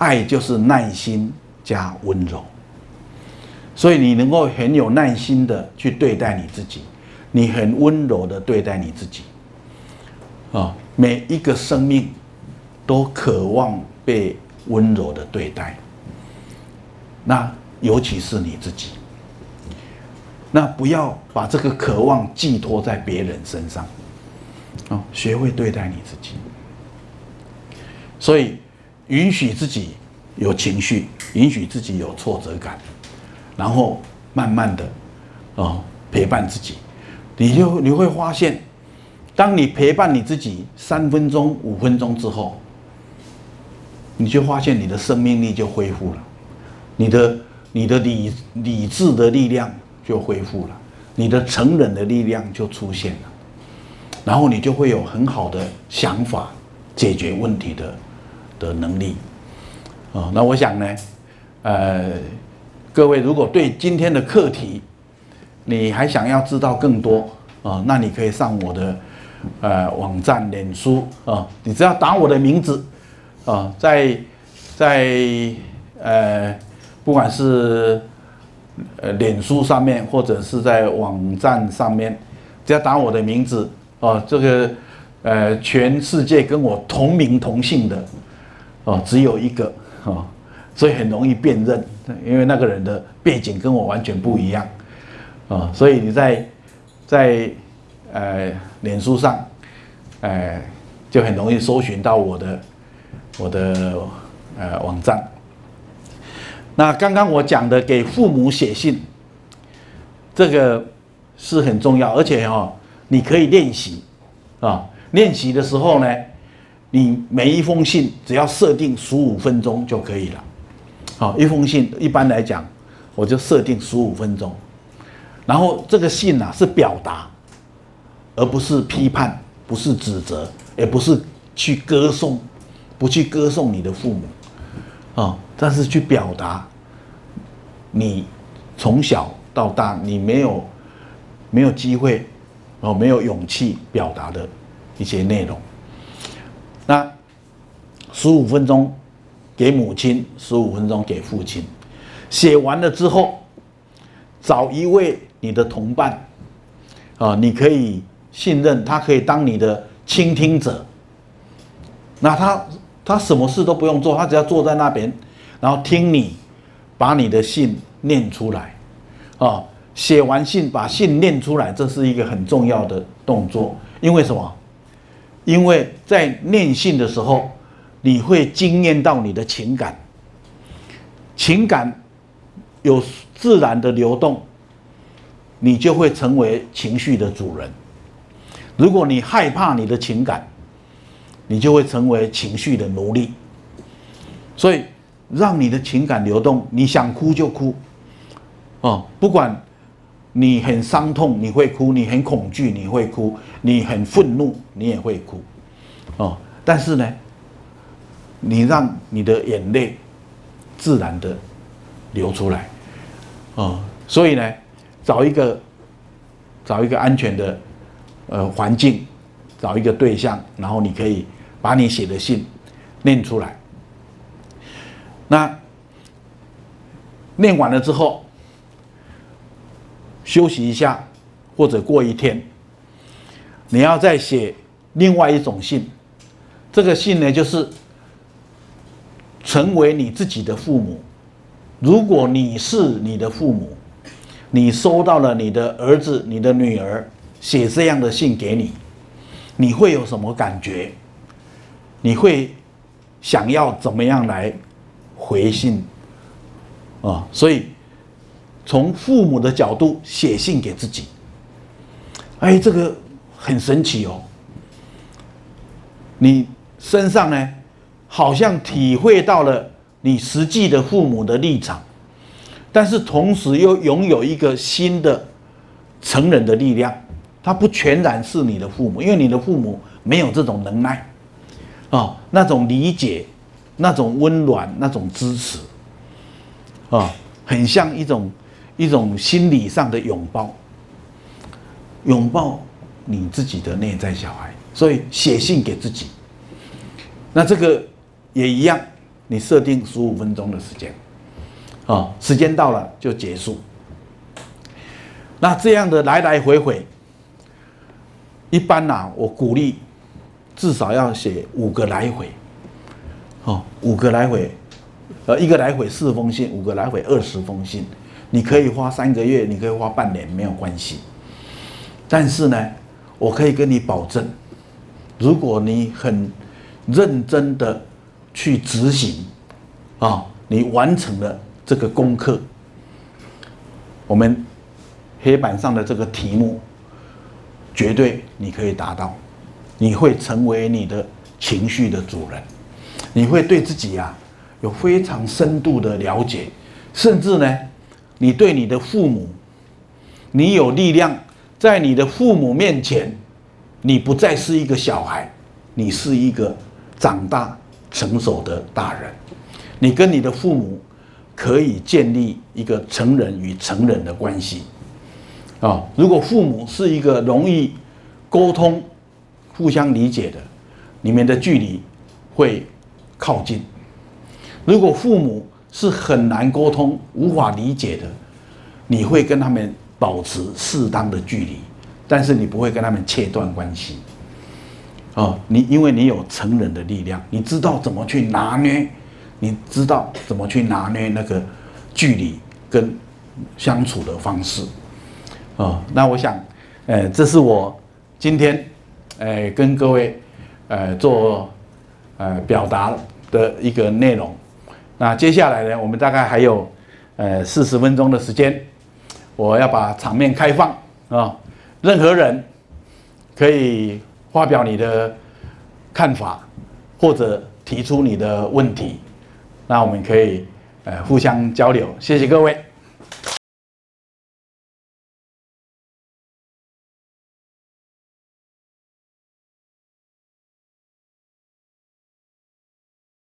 爱就是耐心加温柔。所以你能够很有耐心的去对待你自己，你很温柔的对待你自己。每一个生命都渴望被温柔的对待，那尤其是你自己。那不要把这个渴望寄托在别人身上，学会对待你自己。所以允许自己有情绪，允许自己有挫折感，然后慢慢的陪伴自己。你会发现，当你陪伴你自己3分钟、5分钟之后，你就发现你的生命力就恢复了，你的理智的力量就恢复了，你的成人的力量就出现了，然后你就会有很好的想法，解决问题的能力。那我想呢，各位如果对今天的课题你还想要知道更多那你可以上我的网站脸书你只要打我的名字在不管是脸书上面或者是在网站上面，只要打我的名字这个全世界跟我同名同姓的只有一个所以很容易辨认，因为那个人的背景跟我完全不一样所以你在脸书上就很容易搜寻到我的网站。那刚刚我讲的给父母写信，这个是很重要，而且你可以练习练习的时候呢，你每一封信只要设定15分钟就可以了。一封信一般来讲我就设定15分钟，然后这个信是表达，而不是批判，不是指责，也不是去歌颂，不去歌颂你的父母但是去表达你从小到大你没有机会没有勇气表达的一些内容。那15分钟给母亲，15分钟给父亲。写完了之后，找一位你的同伴你可以信任，他可以当你的倾听者。那他什么事都不用做，他只要坐在那边，然后听你把你的信念出来写完信把信念出来，这是一个很重要的动作。因为什么？因为在念信的时候你会惊艳到你的情感，情感有自然的流动，你就会成为情绪的主人。如果你害怕你的情感，你就会成为情绪的奴隶。所以让你的情感流动，你想哭就哭不管你很伤痛你会哭，你很恐惧你会哭，你很愤怒你也会哭但是呢，你让你的眼泪自然的流出来所以呢，找一个安全的环境，找一个对象，然后你可以把你写的信念出来。那念完了之后休息一下，或者过一天你要再写另外一种信。这个信呢，就是成为你自己的父母。如果你是你的父母，你收到了你的儿子你的女儿写这样的信给你，你会有什么感觉？你会想要怎么样来回信所以从父母的角度写信给自己，这个很神奇你身上呢好像体会到了你实际的父母的立场，但是同时又拥有一个新的成人的力量，他不全然是你的父母，因为你的父母没有这种能耐那种理解，那种温暖，那种支持很像一种心理上的拥抱你自己的内在小孩。所以写信给自己，那这个也一样，你设定15分钟的时间，啊，时间到了就结束。那这样的来来回回，一般呐，我鼓励至少要写5个来回，哦，5个来回，一个来回4封信，5个来回20封信，你可以花3个月，你可以花半年，没有关系。但是呢，我可以跟你保证，如果你很认真的去执行，啊，你完成了这个功课，我们黑板上的这个题目，绝对你可以达到，你会成为你的情绪的主人，你会对自己啊有非常深度的了解，甚至呢，你对你的父母，你有力量。在你的父母面前，你不再是一个小孩，你是一个长大成熟的大人。你跟你的父母可以建立一个成人与成人的关系。啊，如果父母是一个容易沟通、互相理解的，你们的距离会靠近；如果父母是很难沟通、无法理解的，你会跟他们保持适当的距离，但是你不会跟他们切断关系，哦，你因为你有成人的力量，你知道怎么去拿捏，你知道怎么去拿捏那个距离跟相处的方式，哦，那我想，这是我今天，跟各位，做，表达的一个内容。那接下来呢，我们大概还有，40分钟的时间。我要把场面开放啊，任何人可以发表你的看法，或者提出你的问题，那我们可以互相交流。谢谢各位。